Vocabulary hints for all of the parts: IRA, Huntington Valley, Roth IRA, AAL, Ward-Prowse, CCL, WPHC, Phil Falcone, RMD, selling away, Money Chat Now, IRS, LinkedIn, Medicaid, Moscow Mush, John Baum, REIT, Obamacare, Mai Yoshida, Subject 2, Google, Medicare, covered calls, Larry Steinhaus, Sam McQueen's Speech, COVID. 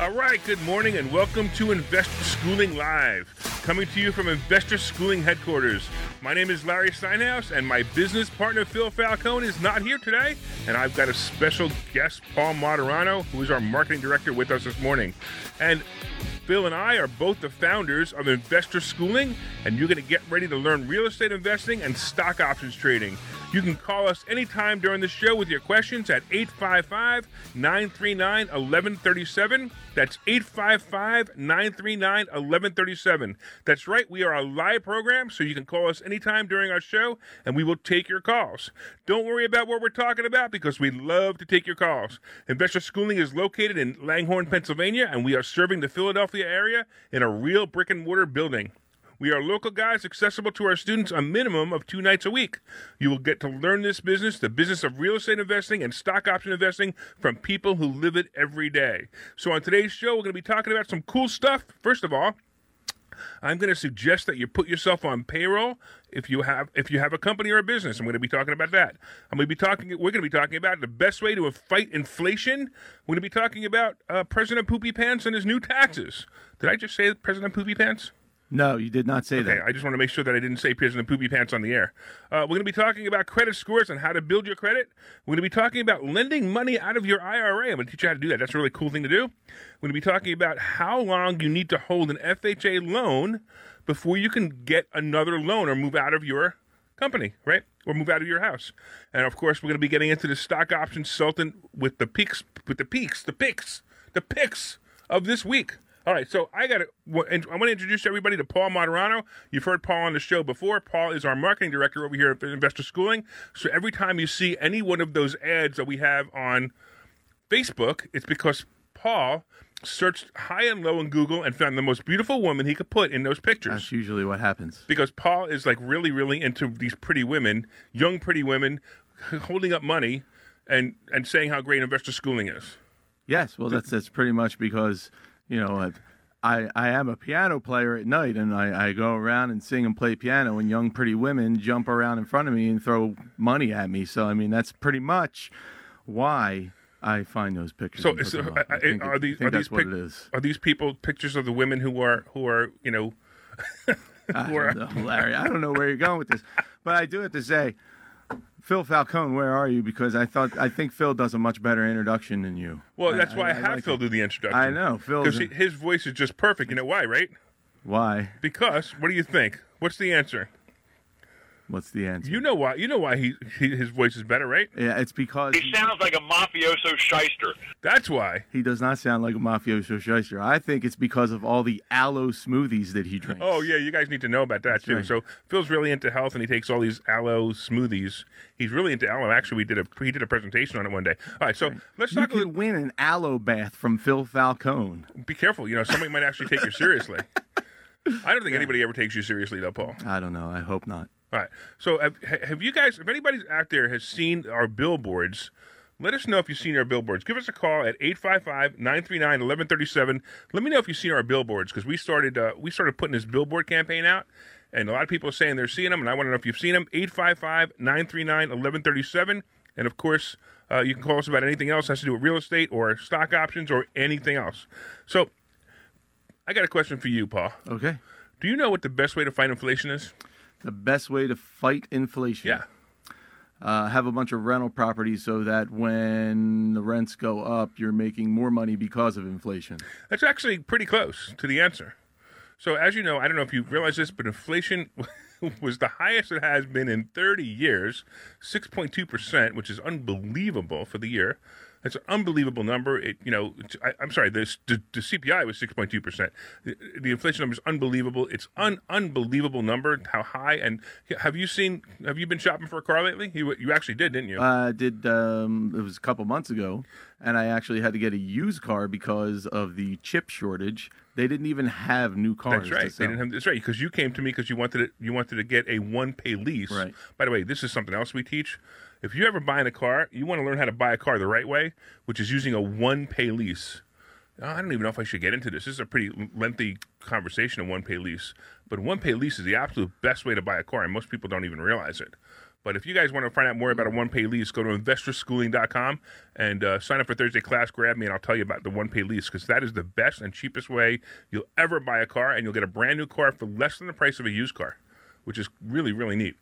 All right, good morning and welcome to Investor Schooling Live, coming to you from Investor Schooling headquarters. My name is Larry Steinhaus, and my business partner Phil Falcone is not here today, and I've got a special guest, Paul Moderano, who is our marketing director, with us this morning. And Phil and I are both the founders of Investor Schooling, and you're going to get ready to learn real estate investing and stock options trading. You can call us anytime during the show with your questions at 855-939-1137. That's 855-939-1137. That's right, we are a live program, so you can call us anytime during our show, and we will take your calls. Don't worry about what we're talking about, because we love to take your calls. Investor Schooling is located in Langhorne, Pennsylvania, and we are serving the Philadelphia area in a real brick-and-mortar building. We are local guys, accessible to our students a minimum of 2 nights a week. You will get to learn this business, the business of real estate investing and stock option investing, from people who live it every day. So on today's show, we're going to be talking about some cool stuff. First of all, I'm going to suggest that you put yourself on payroll if you have a company or a business. I'm going to be talking about that. We're going to be talking about the best way to fight inflation. We're going to be talking about President Poopy Pants and his new taxes. Did I just say President Poopy Pants? No, you did not say that. Okay, I just want to make sure that I didn't say President Poopy Pants on the air. We're going to be talking about credit scores and how to build your credit. We're going to be talking about lending money out of your IRA. I'm going to teach you how to do that. That's a really cool thing to do. We're going to be talking about how long you need to hold an FHA loan before you can get another loan or move out of your company, right? Or move out of your house. And, of course, we're going to be getting into the stock option sultan with the picks of this week. All right, so I want to introduce everybody to Paul Moderano. You've heard Paul on the show before. Paul is our marketing director over here at Investor Schooling. So every time you see any one of those ads that we have on Facebook, it's because Paul searched high and low in Google and found the most beautiful woman he could put in those pictures. That's usually what happens. Because Paul is like really, really into these pretty women, young pretty women, holding up money and saying how great Investor Schooling is. Yes, well, that's pretty much because... You know, I am a piano player at night, and I go around and sing and play piano, and young, pretty women jump around in front of me and throw money at me. So, I mean, that's pretty much why I find those pictures. Are these people pictures of the women who are you know? I don't know, Larry, I don't know where you're going with this, but I do have to say, Phil Falcone, where are you? Because I think Phil does a much better introduction than you. Well, that's why I have Phil do the introduction. I know, Phil. Because his voice is just perfect. You know why, right? Why? Because, what do you think? What's the answer? What's the answer? You know why? You know why his voice is better, right? Yeah, it's because he sounds like a mafioso shyster. That's why he does not sound like a mafioso shyster. I think it's because of all the aloe smoothies that he drinks. Oh yeah, you guys need to know about that too. Right. So Phil's really into health, and he takes all these aloe smoothies. He's really into aloe. Actually, he did a presentation on it one day. All right, so let's talk. You could win an aloe bath from Phil Falcone. Be careful, you know somebody might actually take you seriously. I don't think anybody ever takes you seriously, though, Paul. I don't know. I hope not. All right, so have you guys, if anybody out there has seen our billboards, let us know if you've seen our billboards. Give us a call at 855-939-1137. Let me know if you've seen our billboards, because we started putting this billboard campaign out, and a lot of people are saying they're seeing them, and I want to know if you've seen them. 855-939-1137, and of course, you can call us about anything else. It has to do with real estate or stock options or anything else. So I got a question for you, Paul. Okay. Do you know what the best way to fight inflation is? The best way to fight inflation. Yeah. Have a bunch of rental properties so that when the rents go up, you're making more money because of inflation. That's actually pretty close to the answer. So as you know, I don't know if you realize this, but inflation was the highest it has been in 30 years, 6.2%, which is unbelievable for the year. That's an unbelievable number. The CPI was 6.2%. The inflation number is unbelievable. It's an unbelievable number, how high. And have you been shopping for a car lately? You actually did, didn't you? I did. It was a couple months ago, and I actually had to get a used car because of the chip shortage. They didn't even have new cars. That's right. To sell. That's right, because you came to me because you wanted to get a one-pay lease. Right. By the way, this is something else we teach. If you're ever buying a car, you want to learn how to buy a car the right way, which is using a one-pay lease. I don't even know if I should get into this. This is a pretty lengthy conversation on one-pay lease. But one-pay lease is the absolute best way to buy a car, and most people don't even realize it. But if you guys want to find out more about a one-pay lease, go to InvestorSchooling.com and sign up for Thursday class. Grab me, and I'll tell you about the one-pay lease, because that is the best and cheapest way you'll ever buy a car, and you'll get a brand-new car for less than the price of a used car, which is really, really neat.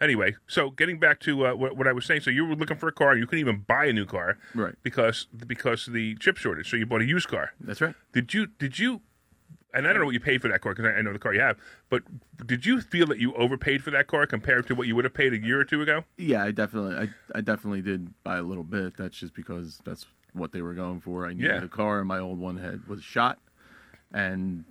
Anyway, so getting back to what I was saying, so you were looking for a car, and you couldn't even buy a new car, right? Because of the chip shortage, so you bought a used car. That's right. Did you? And I don't know what you paid for that car, because I know the car you have, but did you feel that you overpaid for that car compared to what you would have paid a year or two ago? Yeah, I definitely did buy a little bit. That's just because that's what they were going for. I needed a car, and my old one was shot, and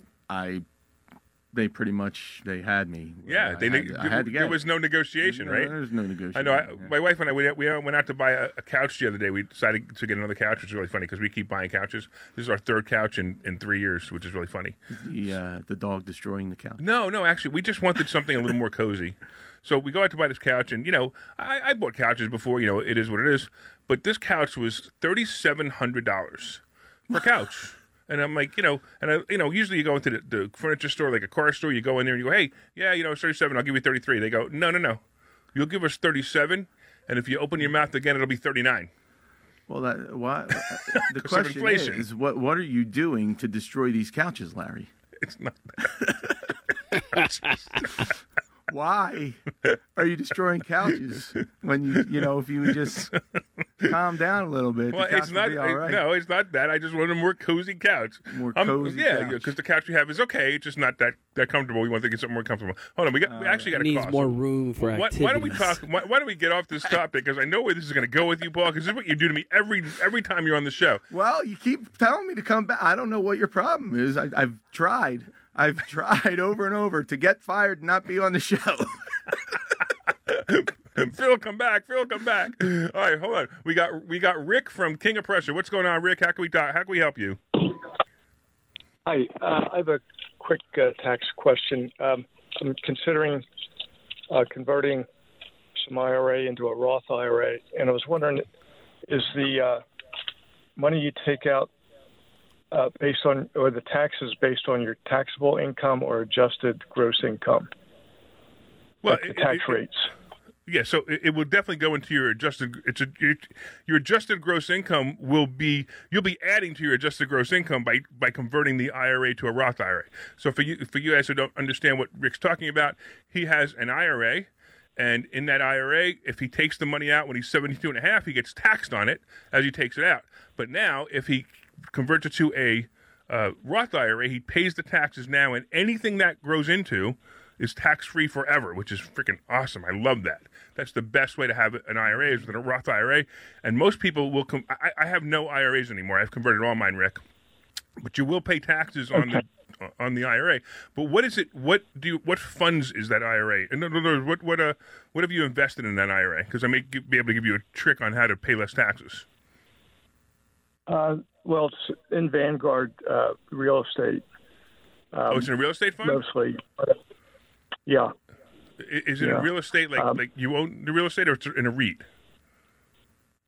they pretty much, they had me. Yeah, I had to get it. There was no negotiation, right? There was no negotiation. I know. My wife and I, we went out to buy a couch the other day. We decided to get another couch, which is really funny because we keep buying couches. This is our third couch in 3 years, which is really funny. The dog destroying the couch. No, actually, we just wanted something a little more cozy. So we go out to buy this couch, and, I bought couches before. It is what it is. But this couch was $3,700 per couch. And I'm like, usually you go into the furniture store, like a car store, you go in there and you go, hey, it's 37, I'll give you 33. They go, no, you'll give us 37, and if you open your mouth again, it'll be 39. Well, the question is, what are you doing to destroy these couches, Larry? It's not that. Why are you destroying couches when if you would just calm down a little bit? Well, it's not. Right. No, it's not that. I just wanted a more cozy couch. More cozy couch. Yeah, because the couch we have is okay. It's just not that comfortable. We want to get something more comfortable. Hold on, we actually got a cost. Needs more room for activities. Why don't we talk? Why don't we get off this topic? Because I know where this is going to go with you, Paul. Because this is what you do to me every time you're on the show. Well, you keep telling me to come back. I don't know what your problem is. I've tried. I've tried over and over to get fired and not be on the show. Phil, come back. Phil, come back. All right, hold on. We got Rick from King of Pressure. What's going on, Rick? How can we help you? Hi. I have a quick tax question. I'm considering converting some IRA into a Roth IRA, and I was wondering, is the money you take out based on, or the taxes based on your taxable income or adjusted gross income? Well, like the tax rates. Yeah, so it will definitely go into your adjusted. Your adjusted gross income you'll be adding to your adjusted gross income by converting the IRA to a Roth IRA. So for you guys who don't understand what Rick's talking about, he has an IRA. And in that IRA, if he takes the money out when he's 72 and a half, he gets taxed on it as he takes it out. But now, if he converts it to a Roth IRA, he pays the taxes now, and anything that grows into is tax-free forever, which is freaking awesome. I love that. That's the best way to have an IRA, is with a Roth IRA. And most people will come. I have no IRAs anymore. I've converted all mine, Rick. But you will pay taxes on the IRA. But what is it? What funds is that IRA? In other words, what have you invested in that IRA? Because I may be able to give you a trick on how to pay less taxes. Well, it's in Vanguard real estate. It's in a real estate fund? Mostly. Yeah. Is it in real estate, like you own the real estate, or it's in a REIT?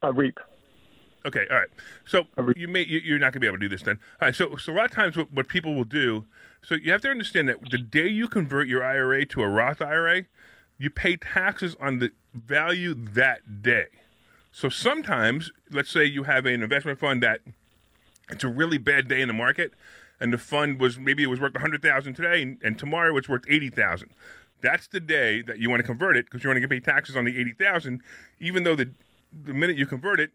A REIT. Okay, all right. So you're not going to be able to do this then. All right, so a lot of times what people will do, so you have to understand that the day you convert your IRA to a Roth IRA, you pay taxes on the value that day. So sometimes, let's say you have an investment fund that it's a really bad day in the market, and the fund was worth $100,000 today, and tomorrow it's worth $80,000. That's the day that you want to convert it, because you want to pay taxes on the $80,000, even though the minute you convert it,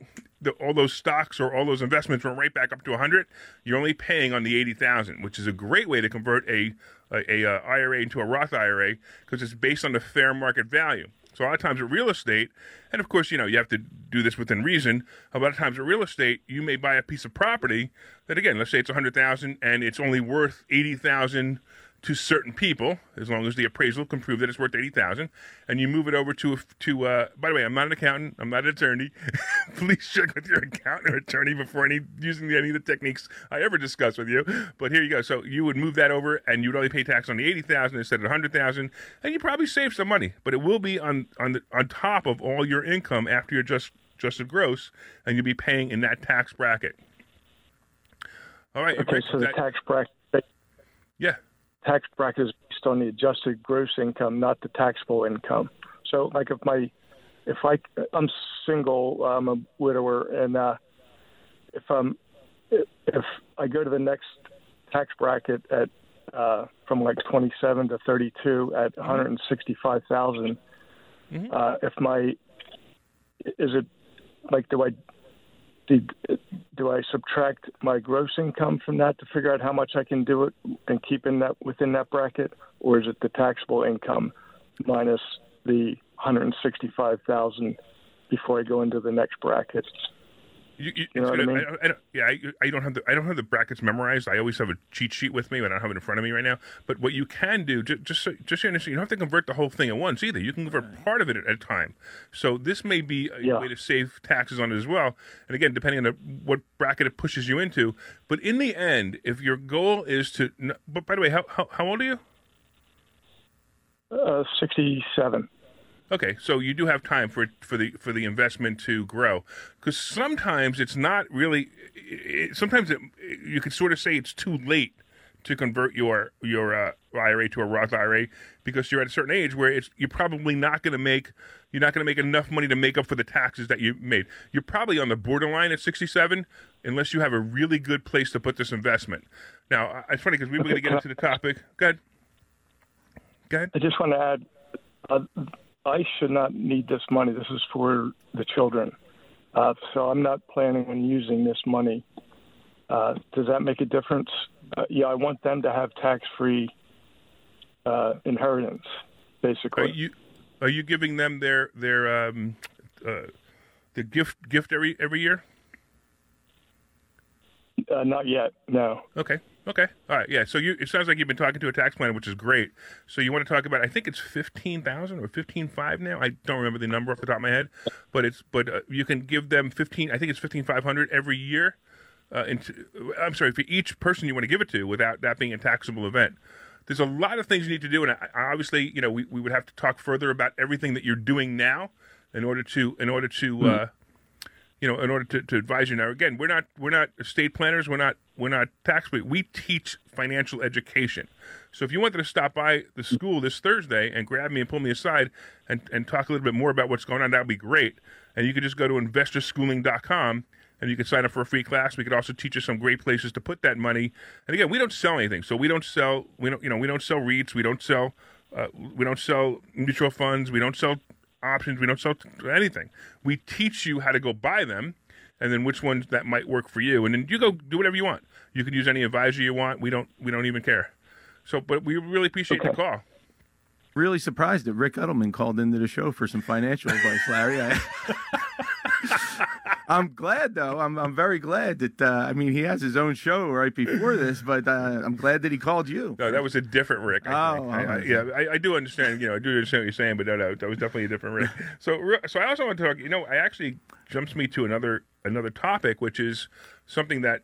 all those stocks or all those investments went right back up to 100. You're only paying on the 80,000, which is a great way to convert a IRA into a Roth IRA, because it's based on the fair market value. So a lot of times with real estate, and of course, you have to do this within reason. A lot of times with real estate, you may buy a piece of property that, again, let's say it's $100,000 and it's only worth $80,000 to certain people, as long as the appraisal can prove that it's worth $80,000, and you move it over to by the way, I'm not an accountant, I'm not an attorney. Please check with your accountant or attorney before using any of the techniques I ever discuss with you. But here you go. So you would move that over, and you would only pay tax on the $80,000 instead of $100,000, and you probably save some money. But it will be on top of all your income after your adjusted gross, and you'll be paying in that tax bracket. All right. Okay. So the tax bracket. Yeah. Tax bracket is based on the adjusted gross income, not the taxable income. So, like, if my if I'm single, I'm a widower, and if I go to the next tax bracket at from like 27 to 32 at $165,000, if my is it like do I subtract my gross income from that to figure out how much I can do it and keep in that within that bracket, or is it the taxable income minus the $165,000 before I go into the next bracket? You know what I mean? I don't have the brackets memorized. I always have a cheat sheet with me, but I don't have it in front of me right now. But what you can do, just so you understand, you don't have to convert the whole thing at once either. You can convert part of it at a time. So this may be a way to save taxes on it as well. And again, depending on what bracket it pushes you into. But in the end, if your goal is to, but by the way, how old are you? 67. Okay, so you do have time for the investment to grow, because sometimes it's not really. You could sort of say it's too late to convert your IRA to a Roth IRA, because you're at a certain age where you're probably not going to make enough money to make up for the taxes that you made. You're probably on the borderline at 67, unless you have a really good place to put this investment. Now, it's funny because we were going to get into the topic. Go ahead. I just want to add. I should not need this money. This is for the children. So I'm not planning on using this money. Does that make a difference? Yeah, I want them to have tax-free inheritance, basically. Are you giving them their gift every year? Not yet, no. Okay. All right. Yeah. So it sounds like you've been talking to a tax planner, which is great. So you want to talk about? I think it's 15,000 or 15,500 now. I don't remember the number off the top of my head, but you can give them 15. I think it's 15,500 every year. For each person you want to give it to, without that being a taxable event. There's a lot of things you need to do, and obviously, we would have to talk further about everything that you're doing now in order to. Mm-hmm. In order to advise you. Now, again, we're not estate planners. We're not tax. We teach financial education. So if you wanted to stop by the school this Thursday and grab me and pull me aside and talk a little bit more about what's going on, that would be great. And you could just go to InvestorSchooling.com and you can sign up for a free class. We could also teach you some great places to put that money. And again, we don't sell anything. So we don't sell REITs. We don't sell mutual funds. We don't sell options. We don't sell anything. We teach you how to go buy them, and then which ones that might work for you. And then you go do whatever you want. You can use any advisor you want. We don't even care. So, but we really appreciate the call. Really surprised that Rick Edelman called into the show for some financial advice, Larry. I'm glad, though. I'm very glad that, he has his own show right before this, but I'm glad that he called you. No, that was a different Rick. I do understand, I do understand what you're saying, but no, that was definitely a different Rick. So I also want to talk, I actually jumps me to another topic, which is something that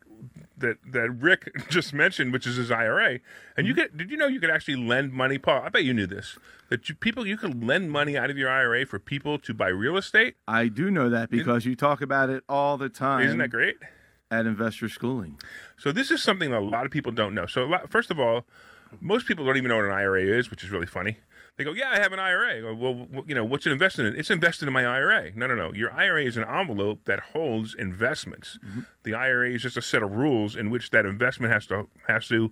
Rick just mentioned, which is his IRA. And you could actually lend money, Paul? I bet you knew this. That you can lend money out of your IRA for people to buy real estate. I do know that because you talk about it all the time. Isn't that great? At Investor Schooling. So this is something that a lot of people don't know. So first of all, most people don't even know what an IRA is, which is really funny. They go, yeah, I have an IRA. I go, well, what's it invested in? It's invested in my IRA. No. Your IRA is an envelope that holds investments. Mm-hmm. The IRA is just a set of rules in which that investment has to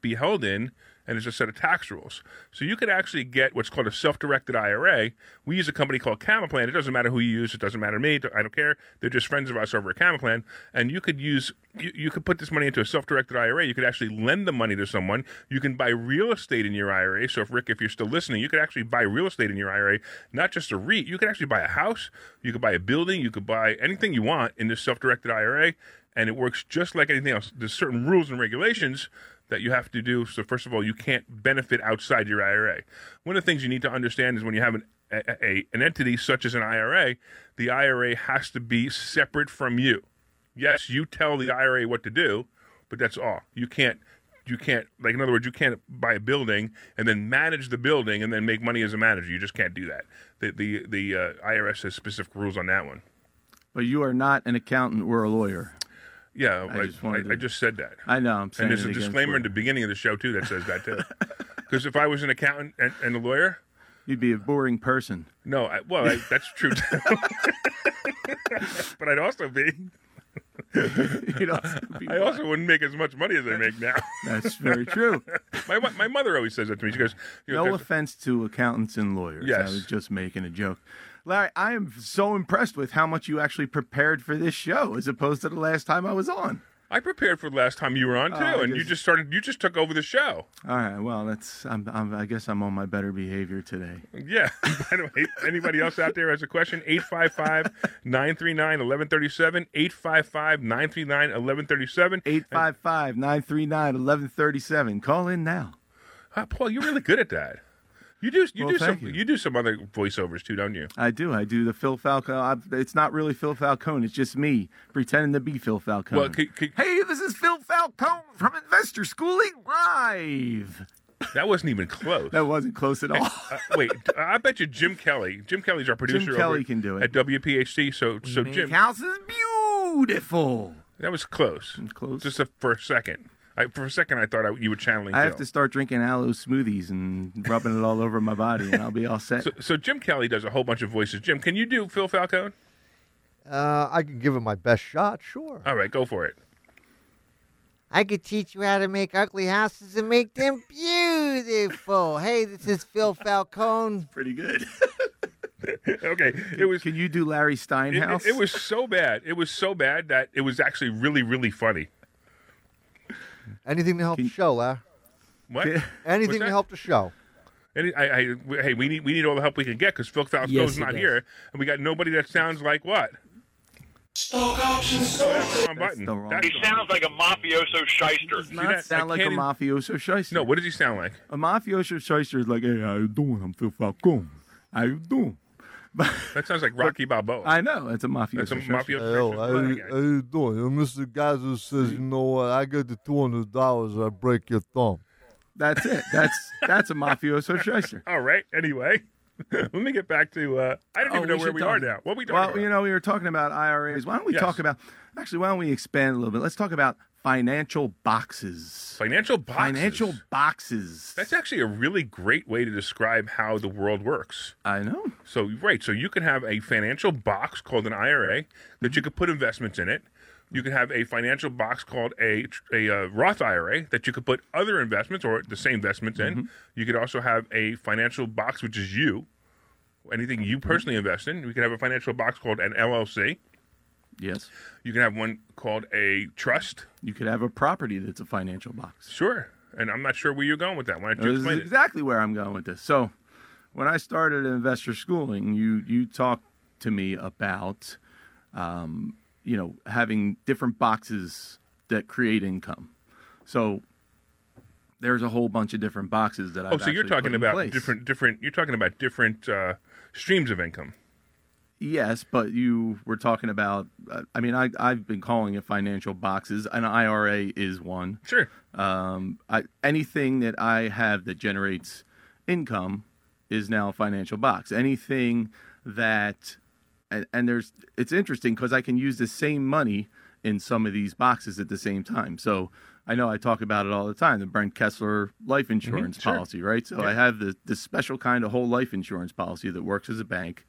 be held in, and it's a set of tax rules. So you could actually get what's called a self-directed IRA. We use a company called Camaplan. It doesn't matter who you use. It doesn't matter to me. I don't care. They're just friends of ours over at Camaplan. And you could put this money into a self-directed IRA. You could actually lend the money to someone. You can buy real estate in your IRA. So, Rick, if you're still listening, you could actually buy real estate in your IRA, not just a REIT. You could actually buy a house. You could buy a building. You could buy anything you want in this self-directed IRA, and it works just like anything else. There's certain rules and regulations that you have to do. So, first of all, you can't benefit outside your IRA. One of the things you need to understand is when you have an entity such as an IRA, the IRA has to be separate from you. Yes, you tell the IRA what to do, but that's all. You can't, like, in other words, you can't buy a building and then manage the building and then make money as a manager. You just can't do that. The IRS has specific rules on that one. But you are not an accountant or a lawyer. Yeah, I just said that. I know. I'm saying, and there's a disclaimer at the beginning of the show, too, that says that, too. Because if I was an accountant and a lawyer, You'd be a boring person. No, well, that's true. But I'd also be... I also wouldn't make as much money as I make now. That's very true. My mother always says that to me. She goes, no offense to accountants and lawyers. Yes. I was just making a joke. Larry, I am so impressed with how much you actually prepared for this show as opposed to the last time I was on. I prepared for the last time you were on, too, you just took over the show. All right, well, I guess I'm on my better behavior today. Yeah. By the way, anybody else out there has a question, 855-939-1137, 855-939-1137. 855-939-1137. Call in now. Paul, you're really good at that. You do some other voiceovers too, don't you? I do. I do the Phil Falcone. It's not really Phil Falcone. It's just me pretending to be Phil Falcone. Well, hey, this is Phil Falcone from Investor Schooling Live. That wasn't even close. That wasn't close at all. Wait, I bet you Jim Kelly's our producer. Jim Kelly can do it at WPHC. So Jim, house is beautiful. That was close. Close. Just for a second. I thought you were channeling. I have to start drinking aloe smoothies and rubbing it all over my body, and I'll be all set. So Jim Kelly does a whole bunch of voices. Jim, can you do Phil Falcone? I can give him my best shot, sure. All right, go for it. I could teach you how to make ugly houses and make them beautiful. Hey, this is Phil Falcone. Pretty good. Okay. Can you do Larry Steinhaus? It was so bad. It was so bad that it was actually really, really funny. Anything to help the show, Larry. What? Anything to help the show. Hey, we need all the help we can get because Phil Falcone's not here, and we got nobody that sounds like what? Stock options. He sounds like a mafioso shyster. Does not sound like a mafioso shyster. No, what does he sound like? A mafioso shyster is like, hey, how you doing? I'm Phil Falcone. How you doing? That sounds like Rocky Balboa. I know. It's a mafia. That's a mafia. How you doing? And Mr. Gazzo says, you know what? I get the $200. I break your thumb. That's it. That's a mafioso shyster. All right. Anyway, let me get back to. I don't even know where we are now. What are we talking about? Well, we were talking about IRAs. Why don't we talk about? Actually, why don't we expand a little bit? Let's talk about financial boxes. Financial boxes. That's actually a really great way to describe how the world works. I know. So, right. So you can have a financial box called an IRA that you could put investments in it. You can have a financial box called a Roth IRA that you could put other investments or the same investments in. You could also have a financial box, which is you. Anything you personally invest in. We could have a financial box called an LLC. Yes. You can have one called a trust. You could have a property that's a financial box. Sure. And I'm not sure where you're going with that. Why don't you explain it? This is exactly where I'm going with this. So when I started Investor Schooling, you talked to me about, having different boxes that create income. So there's a whole bunch of different boxes that I've actually put in place. Oh, so you're talking about different streams of income. Yes, but you were talking about, I've been calling it financial boxes. An IRA is one. Sure. Anything that I have that generates income is now a financial box. Anything that, and it's interesting because I can use the same money in some of these boxes at the same time. So I know I talk about it all the time, the Brent Kessler life insurance policy, right? So yeah. I have this special kind of whole life insurance policy that works as a bank.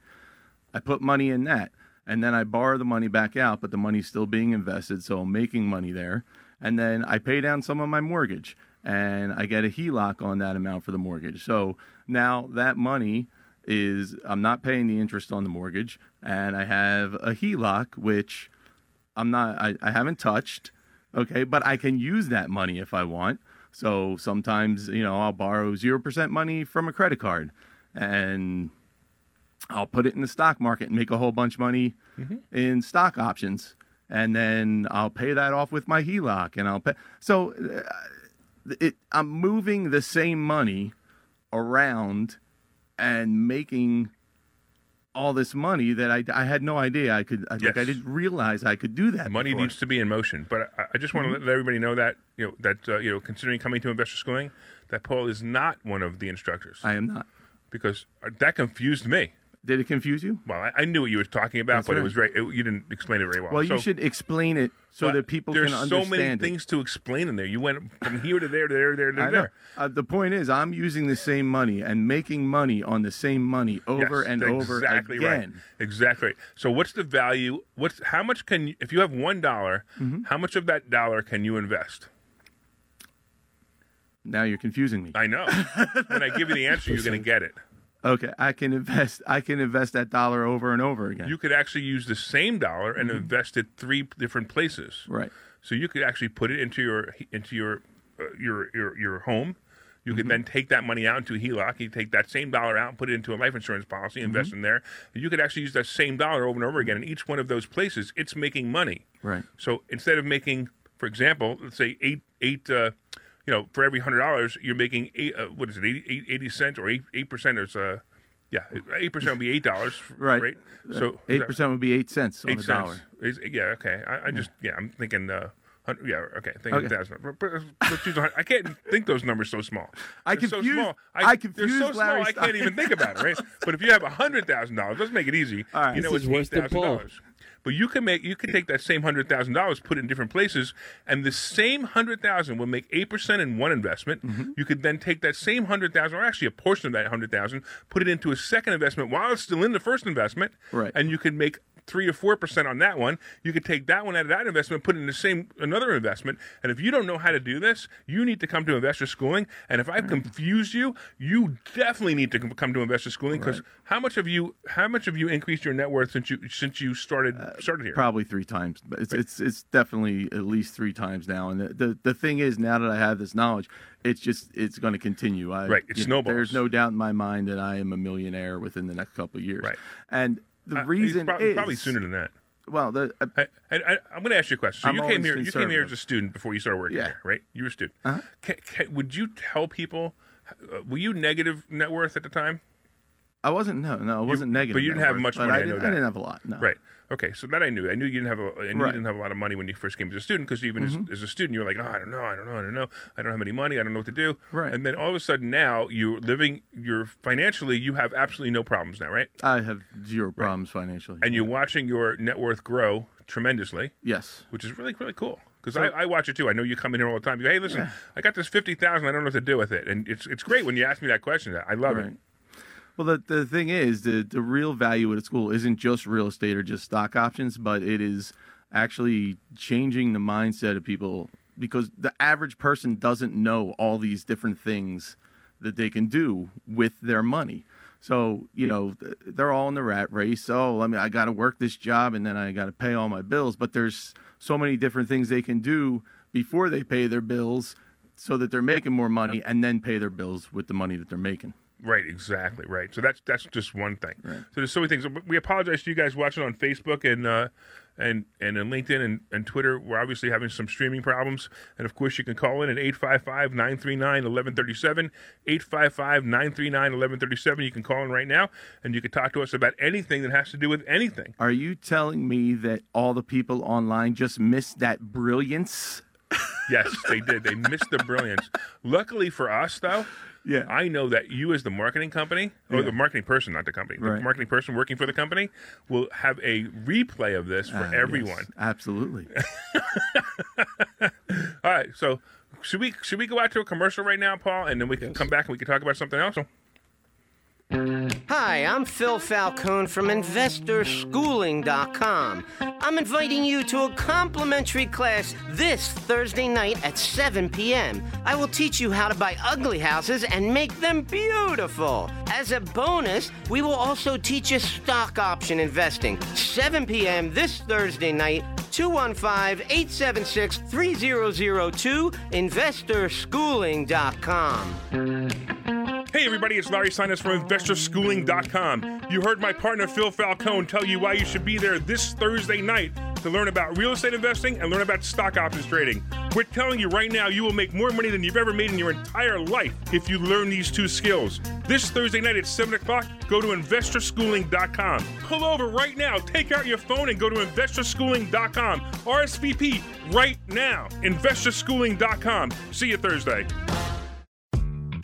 I put money in that, and then I borrow the money back out, but the money's still being invested, so I'm making money there. And then I pay down some of my mortgage, and I get a HELOC on that amount for the mortgage. So now that money is, I'm not paying the interest on the mortgage, and I have a HELOC, which I haven't touched, okay, but I can use that money if I want. So sometimes, I'll borrow 0% money from a credit card, and I'll put it in the stock market and make a whole bunch of money in stock options. And then I'll pay that off with my HELOC. And I'll pay. So I'm moving the same money around and making all this money that I had no idea I could. I didn't realize I could do that. Money needs to be in motion. But I just want to let everybody know that, considering coming to Investor Schooling, that Paul is not one of the instructors. I am not. Because that confused me. Did it confuse you? Well, I knew what you were talking about, That's but right. it was very, you didn't explain it very well. Well, you should explain it so that people can understand. There's so many things to explain in there. You went from here to there, to there, to there. The point is, I'm using the same money and making money on the same money over and over again. Right. Exactly. Right. So what's the value? How much can you, if you have $1, mm-hmm. how much of that dollar can you invest? Now you're confusing me. I know. When I give you the answer, you're going to get it. Okay, I can invest that dollar over and over again. You could actually use the same dollar and mm-hmm. invest it three different places. Right. So you could actually put it into your home. You could mm-hmm. then take that money out into a HELOC. You take that same dollar out and put it into a life insurance policy, invest mm-hmm. in there. You could actually use that same dollar over and over again in each one of those places. It's making money. Right. So instead of making, for example, let's say for every $100, you're making 80 cents or 8% is 8% would be $8, right? So 8% would be 8 cents on the dollar. I'm thinking. Thinking 1,000. I can't think those numbers so small. I can't even think about it, right? But if you have $100,000, let's make it easy. Right. You know, it's $8,000. But you can take that same $100,000, put it in different places, and the same 100,000 will make 8% in one investment. Mm-hmm. You could then take that same 100,000, or actually a portion of that 100,000, put it into a second investment while it's still in the first investment, right. And you can make 3 or 4% on that one. You could take that one out of that investment, put it in the same another investment. And if you don't know how to do this, you need to come to Investor Schooling. And if I've confused you, you definitely need to come to Investor Schooling because right. how much have you increased your net worth since you started here? Probably 3 times. But it's definitely at least 3 times now. And the thing is, now that I have this knowledge, it's going to continue. It snowballs. There's no doubt in my mind that I am a millionaire within the next couple of years. Right. And the reason is probably sooner than that. Well, I'm going to ask you a question. So you came here as a student before you started working here, right? You were a student. Uh-huh. Would you tell people? Were you negative net worth at the time? I wasn't. No, I wasn't negative. But you didn't have much money. I didn't have a lot. No. Right. Okay. So that I knew. I knew you didn't have a lot of money when you first came as a student because even mm-hmm. as a student you were like, oh, I don't know, I don't have any money, I don't know what to do. Right. And then all of a sudden now you're financially, you have absolutely no problems now, right? I have zero problems financially. And you're watching your net worth grow tremendously. Yes. Which is really, really cool. Because I watch it too. I know you come in here all the time. You go, hey, listen, I got this $50,000. I don't know what to do with it. And it's great when you ask me that question. I love it. Well, the thing is, the real value at a school isn't just real estate or just stock options, but it is actually changing the mindset of people because the average person doesn't know all these different things that they can do with their money. So, you know, they're all in the rat race. Oh, I got to work this job and then I got to pay all my bills. But there's so many different things they can do before they pay their bills so that they're making more money and then pay their bills with the money that they're making. Right, exactly, right. So that's just one thing. Right. So there's so many things. We apologize to you guys watching on Facebook and on LinkedIn and Twitter. We're obviously having some streaming problems. And, of course, you can call in at 855-939-1137, 855-939-1137. You can call in right now, and you can talk to us about anything that has to do with anything. Are you telling me that all the people online just missed that brilliance? Yes, they did. They missed the brilliance. Luckily for us, though... Yeah, I know that you as the marketing company, or the marketing person, not the company, the marketing person working for the company, will have a replay of this for everyone. Yes, absolutely. All right, so should we go out to a commercial right now, Paul, and then we can come back and we can talk about something else? Hi, I'm Phil Falcone from InvestorSchooling.com. I'm inviting you to a complimentary class this Thursday night at 7 p.m. I will teach you how to buy ugly houses and make them beautiful. As a bonus, we will also teach you stock option investing. 7 p.m. this Thursday night, 215-876-3002, InvestorSchooling.com. Hey everybody, it's Larry Steinhaus from InvestorSchooling.com. You heard my partner Phil Falcone tell you why you should be there this Thursday night to learn about real estate investing and learn about stock options trading. We're telling you right now, you will make more money than you've ever made in your entire life if you learn these two skills. This Thursday night at 7 o'clock, go to InvestorSchooling.com. Pull over right now. Take out your phone and go to InvestorSchooling.com. RSVP right now. InvestorSchooling.com. See you Thursday.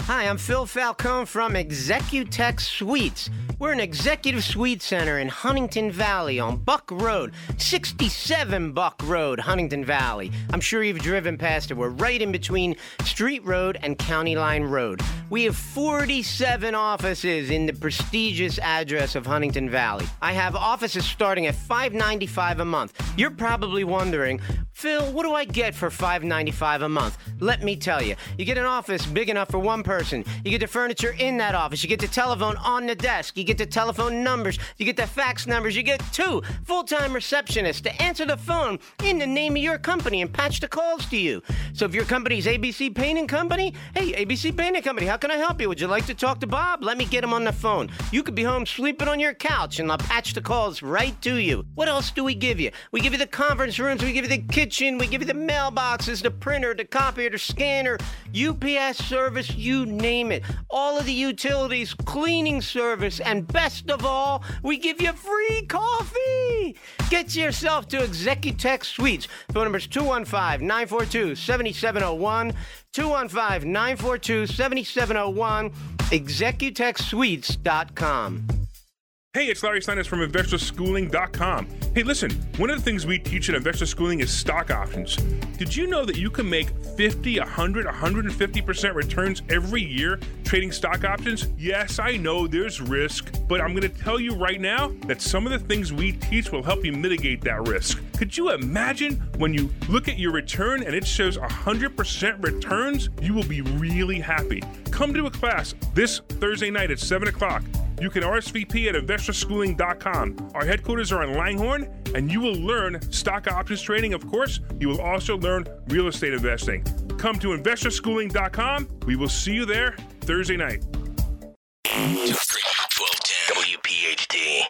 Hi, I'm Phil Falcone from ExecuTech Suites. We're in Executive Suite Center in Huntington Valley on Buck Road, 67 Buck Road, Huntington Valley. I'm sure you've driven past it. We're right in between Street Road and County Line Road. We have 47 offices in the prestigious address of Huntington Valley. I have offices starting at $5.95 a month. You're probably wondering, Phil, what do I get for $5.95 a month? Let me tell you. You get an office big enough for one person. You get the furniture in that office. You get the telephone on the desk. You get the telephone numbers. You get the fax numbers. You get 2 full-time receptionists to answer the phone in the name of your company and patch the calls to you. So if your company's ABC Painting Company, hey, ABC Painting Company, how can I help you? Would you like to talk to Bob? Let me get him on the phone. You could be home sleeping on your couch, and I'll patch the calls right to you. What else do we give you? We give you the conference rooms. We give you the kitchen. We give you the mailboxes, the printer, the copier, the scanner, UPS service, you name it. All of the utilities, cleaning service, and best of all, we give you free coffee. Get yourself to ExecuTech Suites. Phone number's 215-942-7701. 215-942-7701, ExecuTechSuites.com. Hey, it's Larry Steinhaus from InvestorSchooling.com. Hey, listen, one of the things we teach at Investor Schooling is stock options. Did you know that you can make 50, 100, 150% returns every year trading stock options? Yes, I know there's risk, but I'm going to tell you right now that some of the things we teach will help you mitigate that risk. Could you imagine when you look at your return and it shows 100% returns? You will be really happy. Come to a class this Thursday night at 7 o'clock. You can RSVP at InvestorSchooling.com. Our headquarters are in Langhorne, and you will learn stock options trading, of course. You will also learn real estate investing. Come to InvestorSchooling.com. We will see you there Thursday night. 1210 WPHD.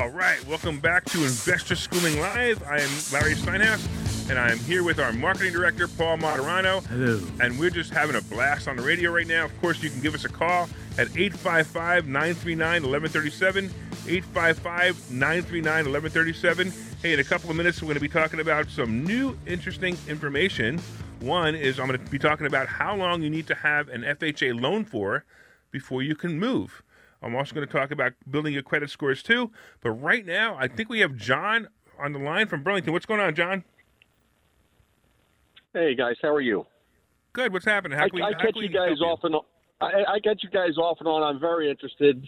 All right, welcome back to Investor Schooling Live. I am Larry Steinhaus. And I'm here with our marketing director, Paul Moderano. Hello. And we're just having a blast on the radio right now. Of course, you can give us a call at 855-939-1137, 855-939-1137. Hey, in a couple of minutes, we're going to be talking about some new interesting information. One is I'm going to be talking about how long you need to have an FHA loan for before you can move. I'm also going to talk about building your credit scores, too. But right now, I think we have John on the line from Burlington. What's going on, John? Hey guys, how are you? Good. What's happening? I get you guys off and on. I'm very interested.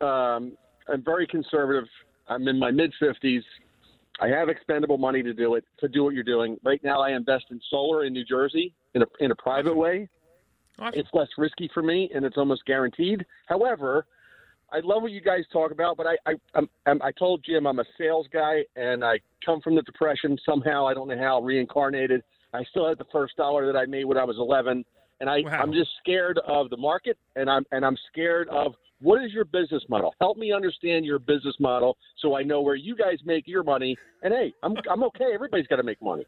I'm very conservative. I'm in my mid 50s. I have expendable money to do what you're doing right now. I invest in solar in New Jersey in a private way. Awesome. It's less risky for me, and it's almost guaranteed. However, I love what you guys talk about, but I told Jim I'm a sales guy, and I come from the Depression somehow. I don't know how, reincarnated. I still had the first dollar that I made when I was 11, and I'm just scared of the market, and I'm scared of what is your business model. Help me understand your business model so I know where you guys make your money. And hey, I'm okay. Everybody's got to make money.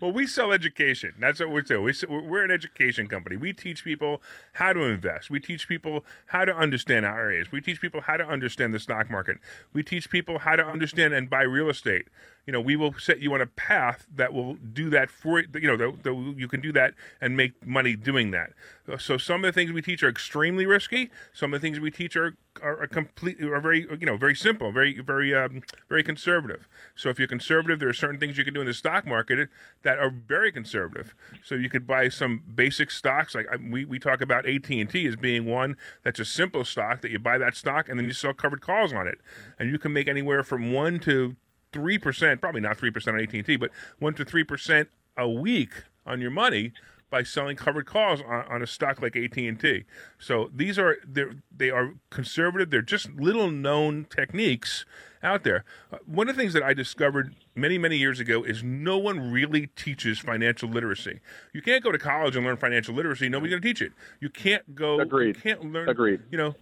Well, we sell education. That's what we do. We're an education company. We teach people how to invest. We teach people how to understand IRAs. We teach people how to understand the stock market. We teach people how to understand and buy real estate. You know, we will set you on a path that will do that for you. You know, you can do that and make money doing that. So some of the things we teach are extremely risky. Some of the things we teach are very simple, very conservative. So if you're conservative, there are certain things you can do in the stock market that are very conservative. So you could buy some basic stocks, like we talk about AT&T as being one that's a simple stock that you buy that stock and then you sell covered calls on it, and you can make anywhere from 1 to 3%, probably not 3% on AT&T, but 1 to 3% a week on your money by selling covered calls on a stock like AT&T. So these are they are conservative. They're just little known techniques out there. One of the things that I discovered many years ago is no one really teaches financial literacy. You can't go to college and learn financial literacy. Nobody's going to teach it. You can't go. Agreed. You can't learn. Agreed. You know.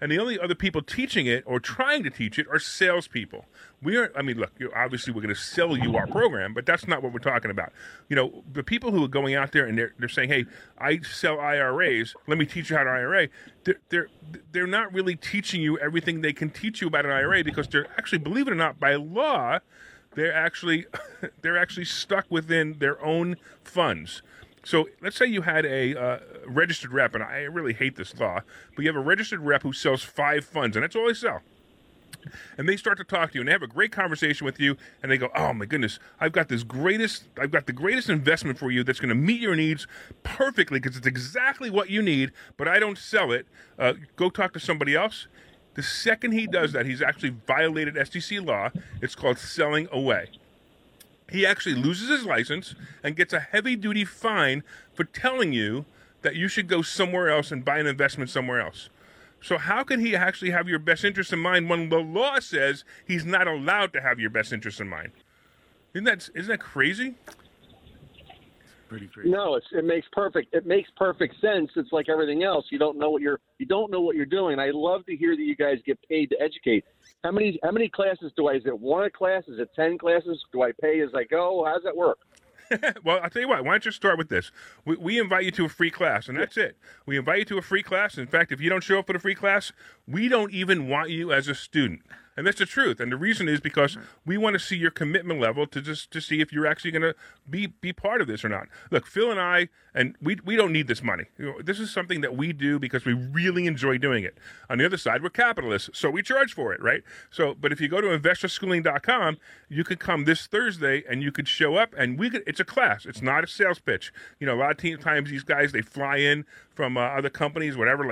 And the only other people teaching it or trying to teach it are salespeople. Obviously we're going to sell you our program, but that's not what we're talking about. You know, the people who are going out there and they're saying, "Hey, I sell IRAs. Let me teach you how to IRA." They're not really teaching you everything they can teach you about an IRA because they're actually, believe it or not, by law, they're actually stuck within their own funds. So let's say you had a registered rep, and I really hate this law, but you have a registered rep who sells 5 funds, and that's all they sell. And they start to talk to you, and they have a great conversation with you, and they go, oh my goodness, I've got the greatest investment for you that's going to meet your needs perfectly because it's exactly what you need, but I don't sell it. Go talk to somebody else. The second he does that, he's actually violated SEC law. It's called selling away. He actually loses his license and gets a heavy-duty fine for telling you that you should go somewhere else and buy an investment somewhere else. So how can he actually have your best interest in mind when the law says he's not allowed to have your best interest in mind? Isn't that crazy? It's pretty crazy. No, it makes perfect sense. It's like everything else. You don't know what you're doing. I love to hear that you guys get paid to educate. How many classes do I? Is it one class? Is it 10 classes? Do I pay as I go? How does that work? Well, I'll tell you what. Why don't you start with this? We invite you to a free class, and that's it. We invite you to a free class. In fact, if you don't show up for the free class, we don't even want you as a student. And that's the truth. And the reason is because we want to see your commitment level to see if you're actually going to be part of this or not. Look, Phil and I, and we don't need this money. You know, this is something that we do because we really enjoy doing it. On the other side, we're capitalists, so we charge for it, right? So, but if you go to InvestorSchooling.com, you could come this Thursday and you could show up, and it's a class. It's not a sales pitch. You know, a lot of times these guys, they fly in from other companies, whatever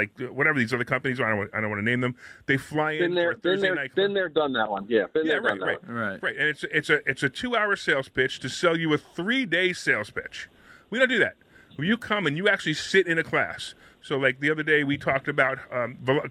these other companies are. I don't want to name them. They fly in for Thursday night. Been there, done that one. Yeah, been there, done that one. Right. And it's a 2-hour sales pitch to sell you a 3-day sales pitch. We don't do that. You come and you actually sit in a class. So like the other day, we talked about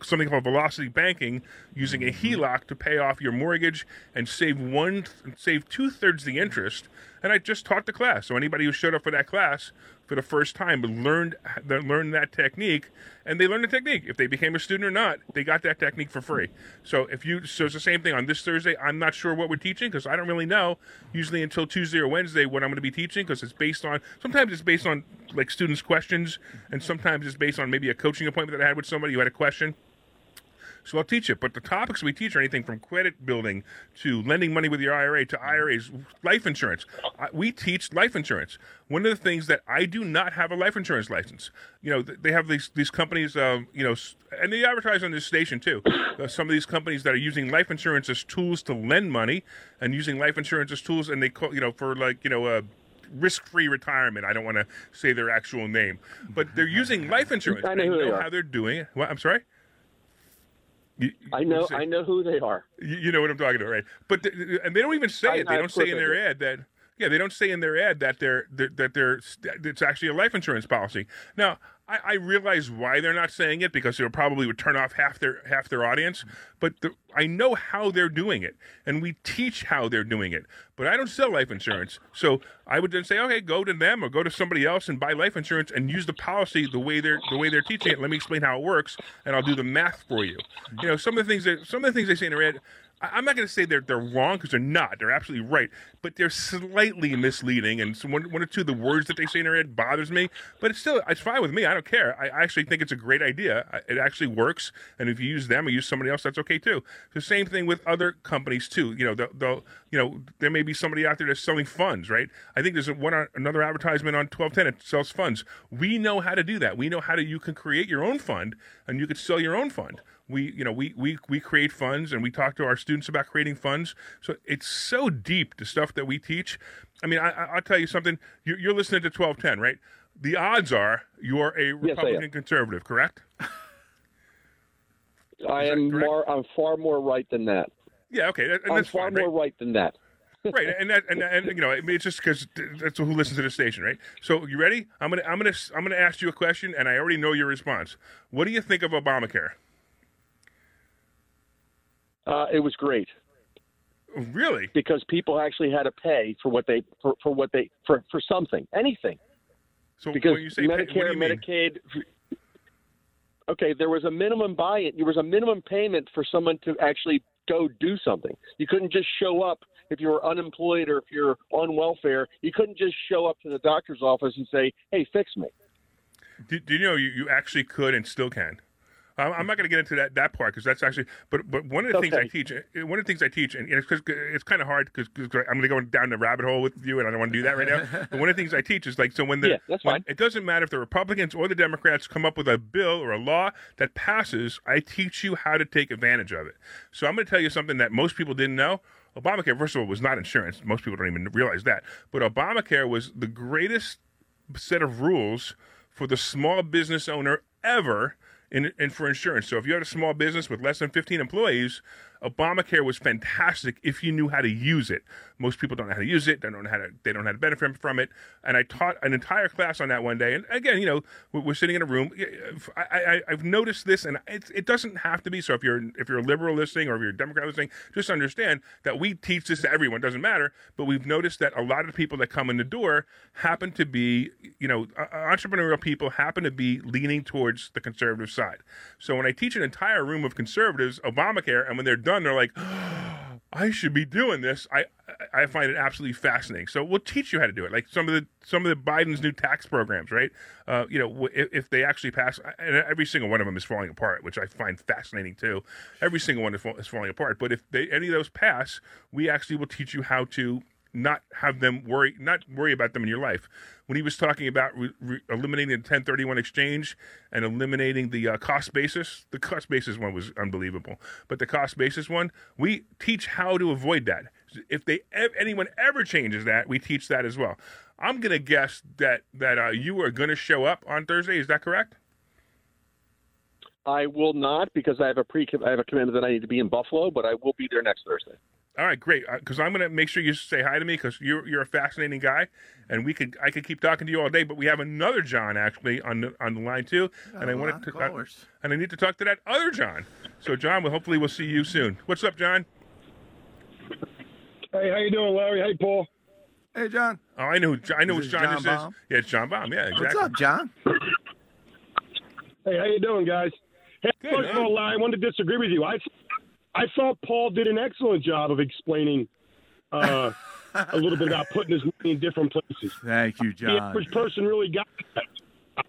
something called velocity banking, using a HELOC to pay off your mortgage and save 2/3 the interest. And I just taught the class. So anybody who showed up for that class for the first time learned that technique, and they learned the technique. If they became a student or not, they got that technique for free. So it's the same thing on this Thursday. I'm not sure what we're teaching because I don't really know usually until Tuesday or Wednesday what I'm going to be teaching, because sometimes it's based on like students' questions, and sometimes it's based on maybe a coaching appointment that I had with somebody who had a question. So I'll teach it. But the topics we teach are anything from credit building to lending money with your IRA to IRAs, life insurance. We teach life insurance. One of the things that I do not have a life insurance license. You know, they have these companies, and they advertise on this station too. Some of these companies that are using life insurance as tools to lend money and using life insurance as tools, and they call, you know, for like, you know, risk-free retirement. I don't want to say their actual name, but they're using life insurance. I know how they're doing it. Well, I'm sorry? I know who they are. You know what I'm talking about, right? But they don't even say it. They don't say in their ad that. Yeah, they don't say in their ad that it's actually a life insurance policy. Now, I realize why they're not saying it, because it probably would turn off half their audience. But I know how they're doing it, and we teach how they're doing it. But I don't sell life insurance, so I would then say, okay, go to them or go to somebody else and buy life insurance and use the policy the way they're teaching it. Let me explain how it works, and I'll do the math for you. You know, some of the things they say in their ad. I'm not going to say they're wrong, because they're not. They're absolutely right. But they're slightly misleading, and one or two of the words that they say in their head bothers me. But it's fine with me. I don't care. I actually think it's a great idea. It actually works. And if you use them or use somebody else, that's okay too. The same thing with other companies too. You know, there may be somebody out there that's selling funds, right? I think there's another advertisement on 1210 that sells funds. We know how to do that. We know how you can create your own fund, and you could sell your own fund. We create funds, and we talk to our students about creating funds. So it's so deep, the stuff that we teach. I mean, I'll tell you something. You're listening to 1210, right? The odds are you're a Republican conservative, correct? I'm far more right than that. Yeah, okay. I'm far more right than that. Right, and you know, it's just because that's who listens to the station, right? So you ready? I'm gonna ask you a question, and I already know your response. What do you think of Obamacare? It was great. Really? Because people actually had to pay for something, anything. So because when you say Medicare, Medicaid. Okay, there was a minimum buy-in. There was a minimum payment for someone to actually go do something. You couldn't just show up if you were unemployed or if you're on welfare. You couldn't just show up to the doctor's office and say, "Hey, fix me." Do you know you actually could and still can? I'm not going to get into that part because that's actually. But one of the things I teach, and it's kind of hard because I'm going to go down the rabbit hole with you, and I don't want to do that right now. But one of the things I teach is like, so when the it doesn't matter if the Republicans or the Democrats come up with a bill or a law that passes, I teach you how to take advantage of it. So I'm going to tell you something that most people didn't know. Obamacare, first of all, was not insurance. Most people don't even realize that. But Obamacare was the greatest set of rules for the small business owner ever and for insurance. So if you had a small business with less than 15 employees, Obamacare was fantastic if you knew how to use it. Most people don't know how to use it. They don't know how to, benefit from it. And I taught an entire class on that one day. And again, you know, we're sitting in a room. I've noticed this, and it doesn't have to be. So if you're a liberal listening or if you're a Democrat listening, just understand that we teach this to everyone. It doesn't matter. But we've noticed that a lot of the people that come in the door happen to be, you know, entrepreneurial people happen to be leaning towards the conservative side. So when I teach an entire room of conservatives Obamacare, and when they're done, they're like, oh, I should be doing this. I find it absolutely fascinating. So we'll teach you how to do it. Like some of the Biden's new tax programs, right? You know, if they actually pass, and every single one of them is falling apart, which I find fascinating too. Every single one is falling apart. But if any of those pass, we actually will teach you how to not have them worry about them in your life. When he was talking about eliminating the 1031 exchange and eliminating the cost basis, the cost basis one was unbelievable. But the cost basis one, we teach how to avoid that. If anyone ever changes that, we teach that as well. I'm going to guess that you are going to show up on Thursday. Is that correct? I will not because I have a commitment that I need to be in Buffalo, but I will be there next Thursday. All right, great. Because I'm going to make sure you say hi to me because you're a fascinating guy, and I could keep talking to you all day. But we have another John actually on the line too, and I need to talk to that other John. So John, hopefully we'll see you soon. What's up, John? Hey, how you doing, Larry? Hey, Paul. Hey, John. Oh, I know who John this is. Yeah, it's John Baum. Yeah, exactly. What's up, John? Hey, how you doing, guys? Hey, good, first of all, Larry, I wanted to disagree with you. I thought Paul did an excellent job of explaining a little bit about putting his money in different places. Thank you, John. The average person really got that.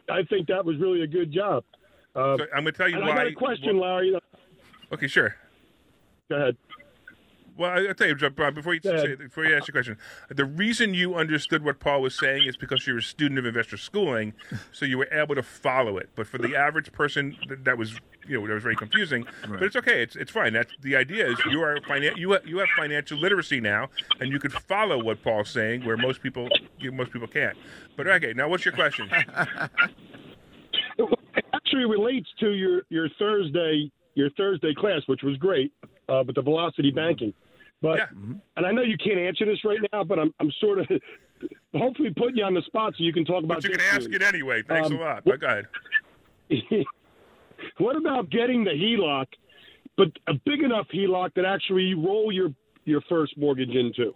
I think that was really a good job. So I'm going to tell you why. I got a question, Larry. Okay, sure. Go ahead. Well, I'll tell you, John, before you ask your question, the reason you understood what Paul was saying is because you were a student of Investor Schooling, so you were able to follow it. But for the average person, that was very confusing. Right. But it's okay. It's fine. That's the idea. Is you have financial literacy now, and you could follow what Paul's saying, where most people can't. But okay, now what's your question? It actually relates to your Thursday class, which was great, but the velocity banking. But and I know you can't answer this right now, but I'm sort of hopefully putting you on the spot so you can talk about. But you can ask it anyway. Thanks a lot. But go ahead. What about getting the HELOC, but a big enough HELOC that actually you roll your first mortgage into?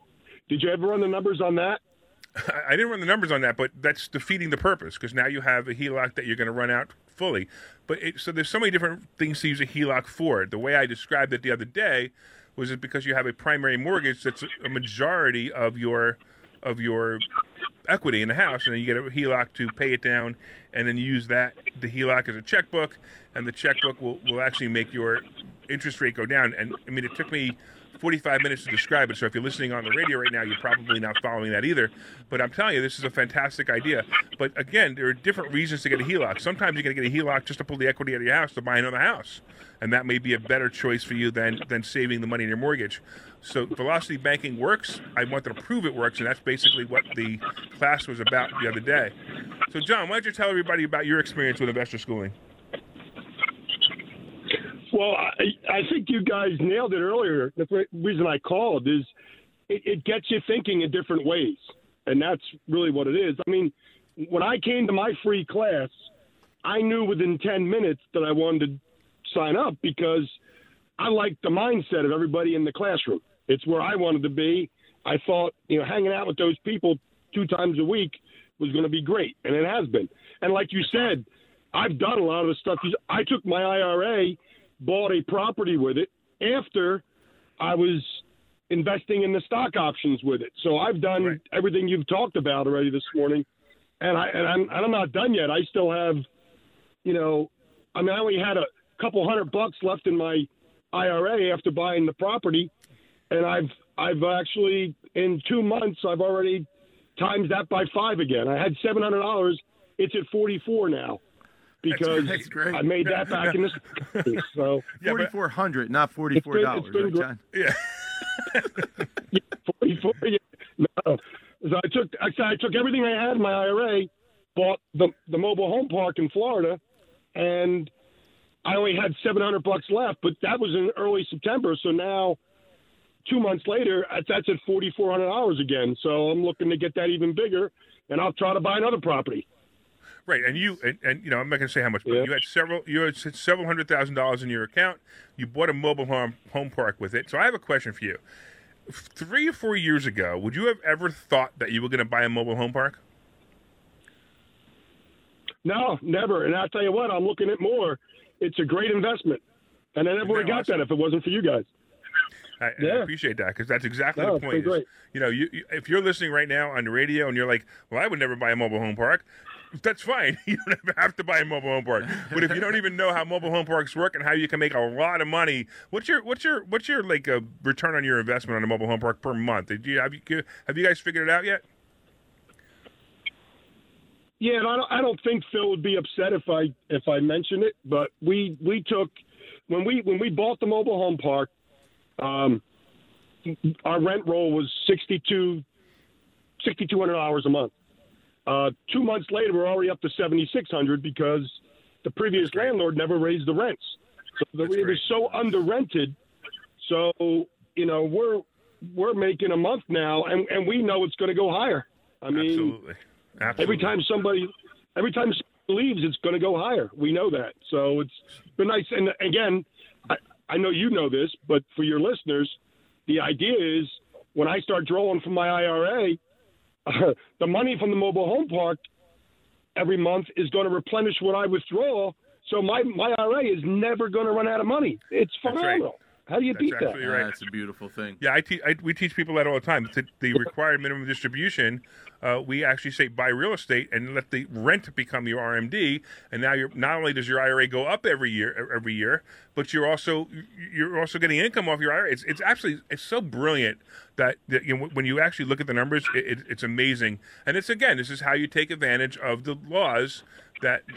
Did you ever run the numbers on that? I didn't run the numbers on that, but that's defeating the purpose because now you have a HELOC that you're going to run out fully. But so there's so many different things to use a HELOC for. The way I described it the other day was it because you have a primary mortgage that's a majority of your equity in the house, and then you get a HELOC to pay it down, and then you use the HELOC as a checkbook, and the checkbook will actually make your interest rate go down. And I mean, it took me 45 minutes to describe it, so if you're listening on the radio right now, you're probably not following that either. But I'm telling you, this is a fantastic idea. But again, there are different reasons to get a HELOC. Sometimes you're going to get a HELOC just to pull the equity out of your house to buy another house, and that may be a better choice for you than saving the money in your mortgage. So velocity banking works. I wanted to prove it works, and that's basically what the class was about the other day. So, John, why don't you tell everybody about your experience with Investor Schooling? Well, I think you guys nailed it earlier. The reason I called is it gets you thinking in different ways, and that's really what it is. I mean, when I came to my free class, I knew within 10 minutes that I wanted to sign up because I liked the mindset of everybody in the classroom. It's where I wanted to be. I thought, you know, hanging out with those people 2 times a week was going to be great, and it has been. And like you said, I've done a lot of the stuff. I took my IRA, bought a property with it after I was investing in the stock options with it. So I've done everything you've talked about already this morning, and I'm not done yet. I still have, you know, I mean, I only had a couple $100 left in my IRA after buying the property, and I've actually in 2 months I've already times that by five again. I had $700. It's at 44 now because that's great. I made that back in this. So yeah, 4,400, not $44. It's been right, John? Yeah. Yeah, 44. Yeah. No. So I took everything I had in my IRA, bought the mobile home park in Florida, and I only had $700 left. But that was in early September, so now 2 months later, that's at $4,400 again. So I'm looking to get that even bigger, and I'll try to buy another property. Right, and you know, I'm not going to say how much, but yeah. you had several $100,000 in your account. You bought a mobile home park with it. So I have a question for you. 3 or 4 years ago, would you have ever thought that you were going to buy a mobile home park? No, never. And I'll tell you what, I'm looking at more. It's a great investment, and I never would have got that if it wasn't for you guys. I appreciate that, because that's exactly the point. Is, you know, you if you're listening right now on the radio and you're like, well, I would never buy a mobile home park, that's fine. You don't have to buy a mobile home park. But if you don't even know how mobile home parks work and how you can make a lot of money, what's your like a return on your investment on a mobile home park per month? Have you guys figured it out yet? Yeah, and I don't think Phil would be upset if I mentioned it, but we took when we bought the mobile home park, our rent roll was $6,200 a month. 2 months later, we're already up to $7,600 because the previous landlord never raised the rents. So it was so under rented. So, you know, we're making a month now, and we know it's going to go higher. I mean, Absolutely. Every time somebody leaves, it's going to go higher. We know that. So it's been nice. And again, I know you know this, but for your listeners, the idea is when I start drawing from my IRA, the money from the mobile home park every month is going to replenish what I withdraw. So my IRA is never going to run out of money. It's phenomenal. Right. How do you beat that? Right. Yeah, that's a beautiful thing. Yeah, we teach people that all the time. The required minimum distribution, we actually say buy real estate and let the rent become your RMD. And now not only does your IRA go up every year, but you're also getting income off your IRA. It's actually it's so brilliant that you know, when you actually look at the numbers, it's amazing. And this is how you take advantage of the laws.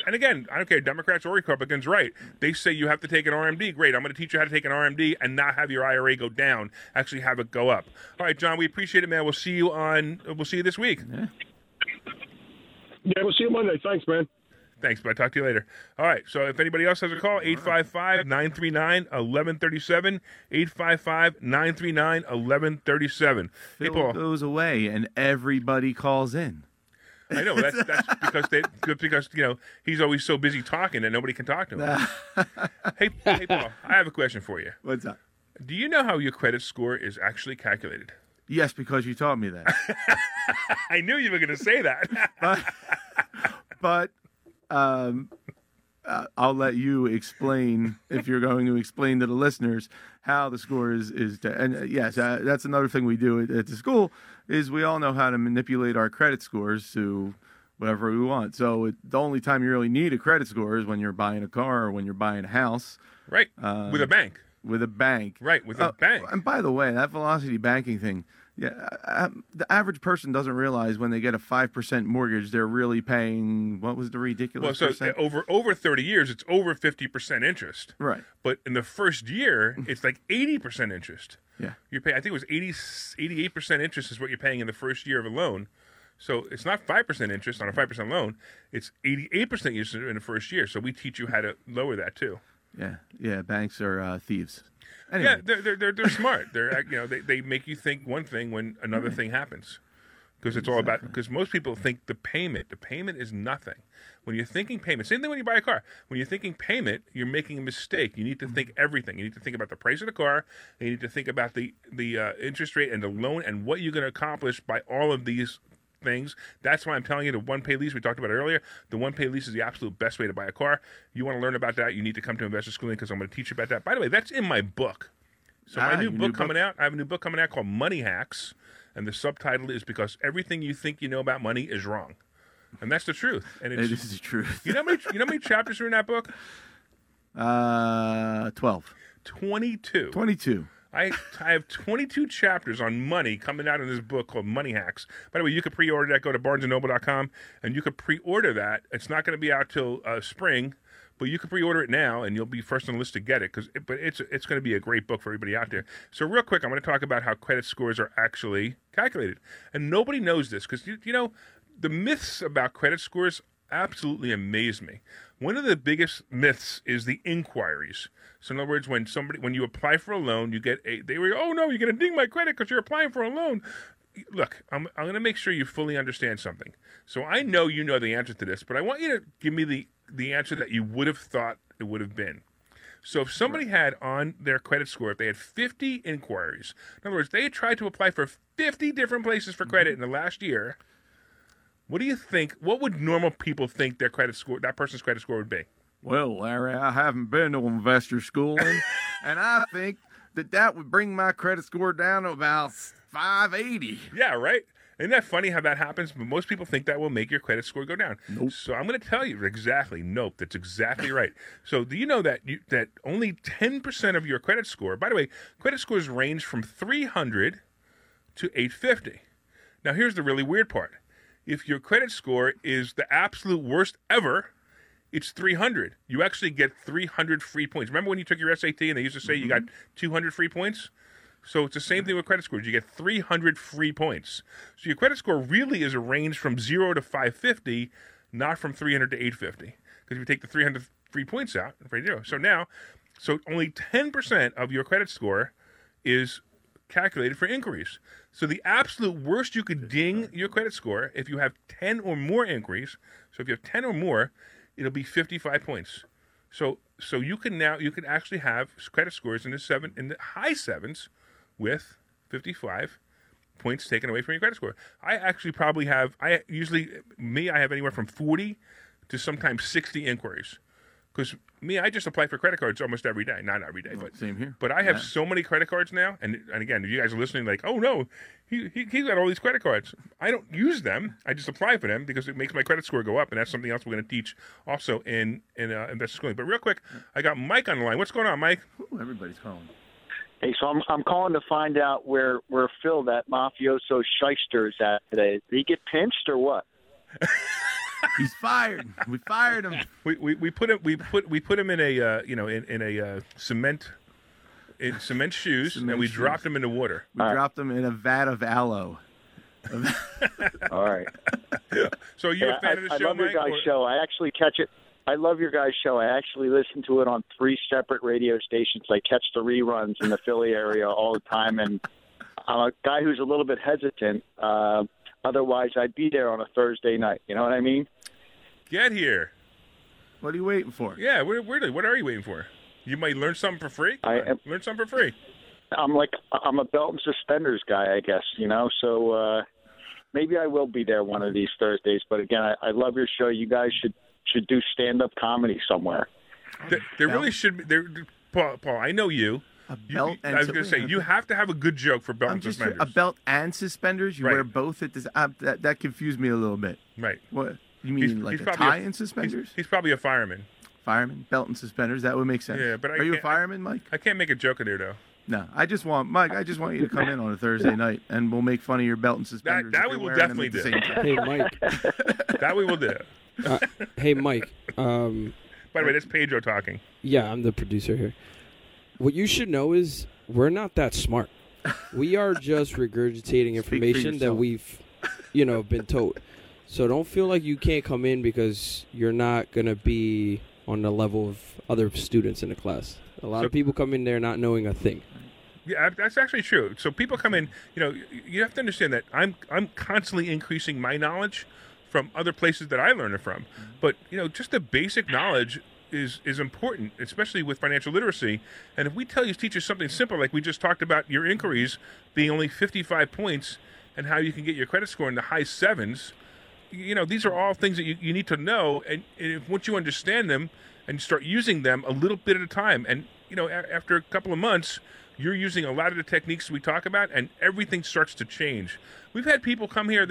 And again, I don't care, Democrats or Republicans, right? They say you have to take an RMD. Great, I'm going to teach you how to take an RMD and not have your IRA go down. Actually, have it go up. All right, John, we appreciate it, man. We'll see you this week. Yeah, we'll see you Monday. Thanks, man. Thanks, bud. Talk to you later. All right, so if anybody else has a call, 855-939-1137, 855-939-1137. Phil goes away and everybody calls in. I know that's because you know he's always so busy talking that nobody can talk to him. Hey, Paul, I have a question for you. What's up? Do you know how your credit score is actually calculated? Yes, because you taught me that. I knew you were going to say that. but I'll let you explain if you're going to explain to the listeners how the score is. And yes, that's another thing we do at the school. Is we all know how to manipulate our credit scores to whatever we want. So the only time you really need a credit score is when you're buying a car or when you're buying a house. Right, with a bank. With a bank. Right, with a bank. And by the way, that velocity banking thing, yeah, the average person doesn't realize when they get a 5% mortgage, they're really paying, what was the ridiculous percent? Over 30 years, it's over 50% interest. Right. But in the first year, it's like 80% interest. Yeah, you pay. I think it was 88% interest is what you're paying in the first year of a loan. So it's not 5% interest on a 5% loan. It's 88% interest in the first year. So we teach you how to lower that too. Yeah. Banks are thieves. Anyway. Yeah, they're smart. They're you know they make you think one thing when another thing happens because it's all about because most people think the payment is nothing. When you're thinking payment, same thing when you buy a car. When you're thinking payment, you're making a mistake. You need to think everything. You need to think about the price of the car. You need to think about the interest rate and the loan and what you're going to accomplish by all of these things. That's why I'm telling you the one-pay lease we talked about earlier. The one-pay lease is the absolute best way to buy a car. You want to learn about that, you need to come to Investor Schooling because I'm going to teach you about that. By the way, that's in my book. So my new book coming out, I have a new book coming out called Money Hacks, and the subtitle is Because Everything You Think You Know About Money Is Wrong. And that's the truth. And it is the truth. You know how many chapters are in that book? 12. 22. 22. I have 22 chapters on money coming out in this book called Money Hacks. By the way, you could pre-order that. Go to barnesandnoble.com, and you could pre-order that. It's not going to be out till spring, but you can pre-order it now, and you'll be first on the list to get it. But it's going to be a great book for everybody out there. So real quick, I'm going to talk about how credit scores are actually calculated. And nobody knows this because, you know, the myths about credit scores absolutely amaze me. One of the biggest myths is the inquiries. So in other words, when you apply for a loan, you get you're going to ding my credit because you're applying for a loan. Look, I'm going to make sure you fully understand something. So I know you know the answer to this, but I want you to give me the answer that you would have thought it would have been. So if somebody had on their credit score, if they had 50 inquiries, in other words, they tried to apply for 50 different places for credit in the last year, what do you think, what would normal people think their credit score, that person's credit score would be? Well, Larry, I haven't been to Investor Schooling, and I think that would bring my credit score down to about 580. Yeah, right? Isn't that funny how that happens? But most people think that will make your credit score go down. Nope. So I'm going to tell you exactly, nope, that's exactly right. So do you know that only 10% of your credit score, by the way, credit scores range from 300 to 850. Now, here's the really weird part. If your credit score is the absolute worst ever, it's 300. You actually get 300 free points. Remember when you took your SAT and they used to say you got 200 free points? So it's the same thing with credit scores. You get 300 free points. So your credit score really is a range from 0 to 550, not from 300 to 850. Because if you take the 300 free points out, so only 10% of your credit score is calculated for inquiries. So the absolute worst you could ding your credit score, if you have 10 or more inquiries, so if you have 10 or more, it'll be 55 points. So you can actually have credit scores in the high sevens with 55 points taken away from your credit score. I have anywhere from 40 to sometimes 60 inquiries. Because I just apply for credit cards almost every day. Not every day, but same here. But I have so many credit cards now. And again, if you guys are listening, like, oh no, he got all these credit cards. I don't use them. I just apply for them because it makes my credit score go up, and that's something else we're going to teach also in Investor Schooling. But real quick, I got Mike on the line. What's going on, Mike? Ooh, everybody's calling. Hey, so I'm calling to find out where Phil, that mafioso shyster, is at today. Did he get pinched or what? He's fired. We fired him. We put him in a cement shoes, and we dropped him in the water. We dropped him in a vat of aloe. All right. So you're a fan of the show, Mike? I love your guys' show. I actually catch it. I love your guys' show. I actually listen to it on 3 separate radio stations. I catch the reruns in the Philly area all the time, and I'm a guy who's a little bit hesitant. Otherwise, I'd be there on a Thursday night. You know what I mean? Get here. What are you waiting for? Yeah, what are you waiting for? You might learn something for free. Learn something for free. I'm a belt and suspenders guy, I guess, you know? So maybe I will be there one of these Thursdays. But, again, I love your show. You guys should do stand-up comedy somewhere. There really should be. Paul, I know you. I was going to say, you have to have a good joke for belt and suspenders. A belt and suspenders? You wear both at this? That confused me a little bit. Right. What? You mean he's a tie and suspenders? He's probably a fireman. Fireman? Belt and suspenders? That would make sense. Yeah, but are you a fireman, Mike? I can't make a joke in there, though. No, I just want you to come in on a Thursday night, and we'll make fun of your belt and suspenders. That we will definitely do. Hey, Mike. That we will do. Hey, Mike. By the way, that's Pedro talking. Yeah, I'm the producer here. What you should know is we're not that smart. We are just regurgitating information that we've, been told. So don't feel like you can't come in because you're not going to be on the level of other students in the class. A lot of people come in there not knowing a thing. Yeah, that's actually true. So people come in, you have to understand that I'm constantly increasing my knowledge from other places that I learn it from. But, just the basic knowledge is important, especially with financial literacy. And if we teach you something simple, like we just talked about your inquiries being only 55 points and how you can get your credit score in the high sevens, these are all things that you need to know. And once you understand them and start using them a little bit at a time, and, after a couple of months, you're using a lot of the techniques we talk about, and everything starts to change. We've had people come here,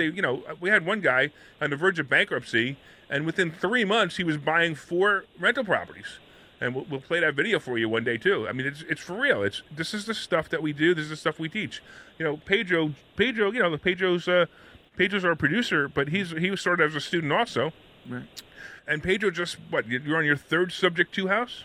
we had one guy on the verge of bankruptcy, and within 3 months, he was buying 4 rental properties. And we'll play that video for you one day too. I mean, it's for real. This is the stuff that we do. This is the stuff we teach. You know, Pedro. You know, the Pedro's our producer, but he was started as a student also. Right. And Pedro just you're on your third Subject 2 house.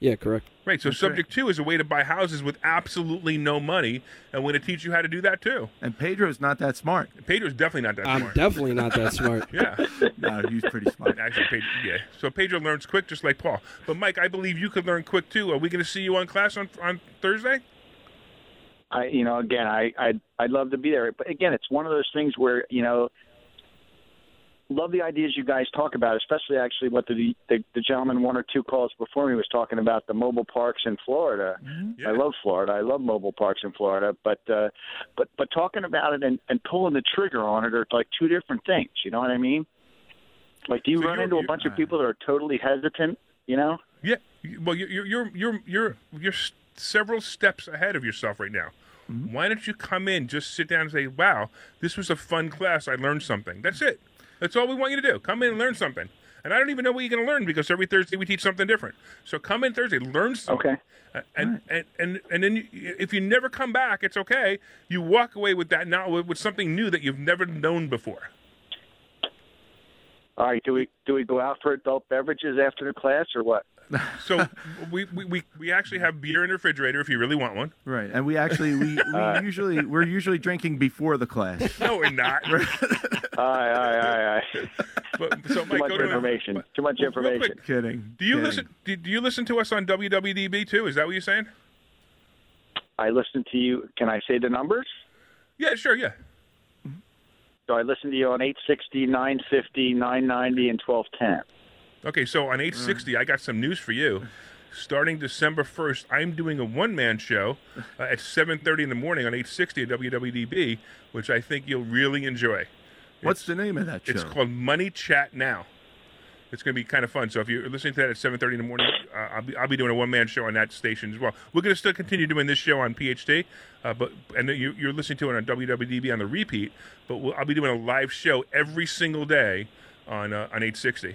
Yeah, correct. Right. So that's Subject 2 is a way to buy houses with absolutely no money, and we're going to teach you how to do that too. And Pedro's not that smart. Pedro's definitely not that smart. I'm definitely not that smart. Yeah. No, he's pretty smart. Actually, Pedro, yeah. So Pedro learns quick, just like Paul. But Mike, I believe you could learn quick too. Are we going to see you on class on Thursday? I'd love to be there. But again, it's one of those things where, you know, love the ideas you guys talk about, especially actually what the gentleman one or two calls before me was talking about, the mobile parks in Florida. Mm-hmm. Yeah. I love Florida. I love mobile parks in Florida. But talking about it and pulling the trigger on it are like two different things. You know what I mean? Like, do you run into a bunch of people that are totally hesitant? You know? Yeah. Well, you're several steps ahead of yourself right now. Mm-hmm. Why don't you come in, just sit down and say, "Wow, this was a fun class. I learned something." That's it. That's all we want you to do. Come in and learn something. And I don't even know what you're going to learn, because every Thursday we teach something different. So come in Thursday, learn something. Okay. And then if you never come back, it's okay. You walk away with that now with something new that you've never known before. All right. Do we go out for adult beverages after the class or what? So we actually have beer in the refrigerator if you really want one. Right, and we're usually drinking before the class. No, we're not. All right. So Mike, too much information. Real quick, kidding. Do you listen to us on WWDB too? Is that what you're saying? I listen to you. Can I say the numbers? Yeah, sure. Yeah. So I listen to you on 860, 950, 990, and 1210. Okay, so on 860, I got some news for you. Starting December 1st, I'm doing a one-man show at 7:30 in the morning on 860 at WWDB, which I think you'll really enjoy. What's the name of that show? It's called Money Chat Now. It's going to be kind of fun. So if you're listening to that at 7:30 in the morning, I'll be doing a one-man show on that station as well. We're going to still continue doing this show on PHD, and you're listening to it on WWDB on the repeat, but I'll be doing a live show every single day on 860.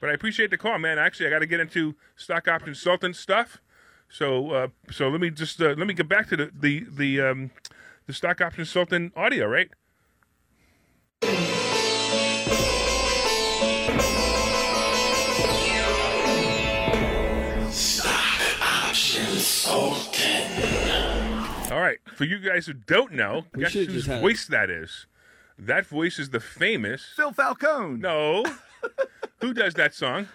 But I appreciate the call, man. Actually, I got to get into stock option consultant stuff. So let me just get back to the stock option consultant audio, right? Stock option consultant. All right, for you guys who don't know, guess whose voice that is? That voice is the famous Phil Falcone. No. Who does that song?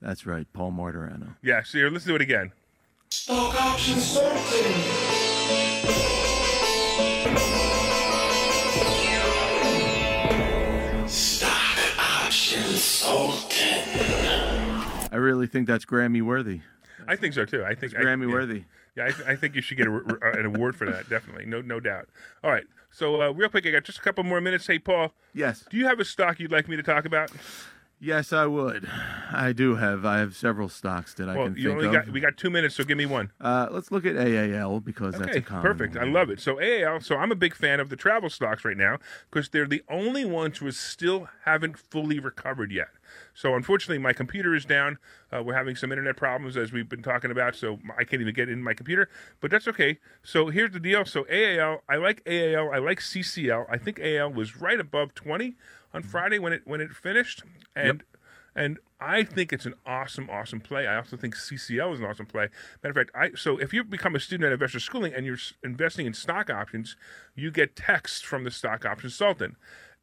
That's right, Paul Moderano. Yeah, so let's do it again. Stock option consultant. Stock option consultant. I really think that's Grammy worthy. I think so too. I think it's Grammy worthy. Yeah, I think you should get an award for that. Definitely, no doubt. All right. So real quick, I got just a couple more minutes. Hey, Paul. Yes. Do you have a stock you'd like me to talk about? Yes, I would. I do have. I have several stocks that I can think of. We got 2 minutes, so give me one. Let's look at AAL because that's a common perfect. One. I love it. So AAL. So I'm a big fan of the travel stocks right now because they're the only ones who still haven't fully recovered yet. So unfortunately, my computer is down. We're having some internet problems, as we've been talking about, so I can't even get in my computer. But that's okay. So here's the deal. So AAL, I like AAL. I like CCL. I think AAL was right above 20 on Friday when it finished. And yep. And I think it's an awesome play. I also think CCL is an awesome play. Matter of fact, so if you become a student at Investor Schooling and you're investing in stock options, you get texts from the stock option consultant.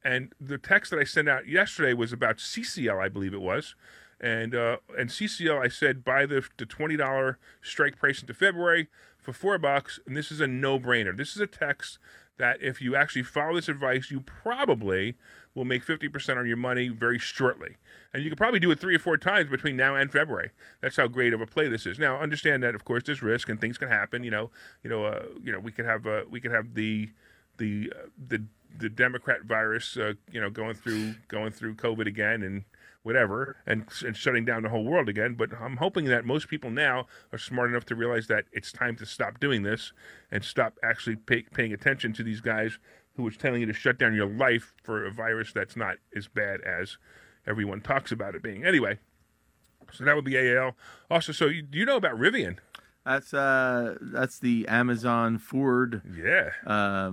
And the text that I sent out yesterday was about CCL, I believe it was. And CCL, I said, buy the $20 strike price into February for $4, and this is a no-brainer. This is a text that if you actually follow this advice, you probably will make 50% on your money very shortly. And you can probably do it 3 or 4 times between now and February. That's how great of a play this is. Now, understand that, of course, there's risk and things can happen. We could have the Democrat virus, going through COVID again and whatever, and shutting down the whole world again. But I'm hoping that most people now are smart enough to realize that it's time to stop doing this and stop actually paying attention to these guys who is telling you to shut down your life for a virus that's not as bad as everyone talks about it being. Anyway, So that would be AAL. Also, so you know about Rivian? That's the Amazon Ford. Yeah.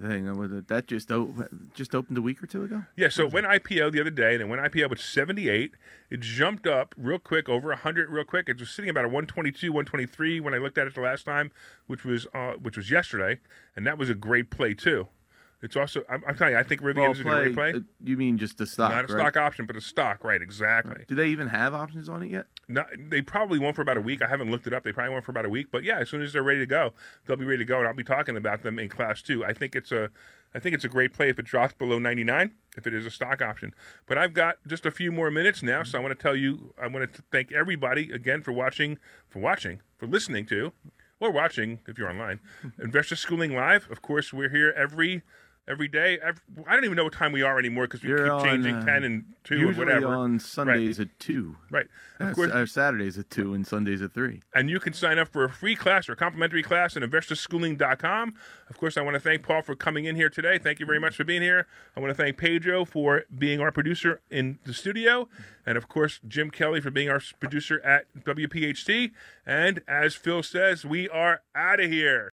Thing with it. That just opened a week or two ago. Yeah, so it went IPO the other day, and it went IPO with 78. It jumped up real quick, over 100 real quick. It was sitting about a 122, 123 when I looked at it the last time, which was yesterday, and that was a great play too. It's also, I'm telling you, I think Rivian is a great play. You mean just the stock, not a stock option, but a stock, right, exactly. Right. Do they even have options on it yet? No, they probably won't for about a week. I haven't looked it up. They probably won't for about a week. But, yeah, as soon as they're ready to go, they'll be ready to go, and I'll be talking about them in Class 2. I think it's a great play if it drops below 99, if it is a stock option. But I've got just a few more minutes now, so I want to thank everybody, again, for listening to, or watching, if you're online, Investor Schooling Live. Of course, we're here every day. I don't even know what time we are anymore because we keep changing, 10 and 2 or whatever. Usually on Sundays at 2. Right. Of course, our Saturdays at 2 and Sundays at 3. And you can sign up for a free class or a complimentary class at InvestorSchooling.com. Of course, I want to thank Paul for coming in here today. Thank you very much for being here. I want to thank Pedro for being our producer in the studio. And, of course, Jim Kelly for being our producer at WPHC. And as Phil says, we are out of here.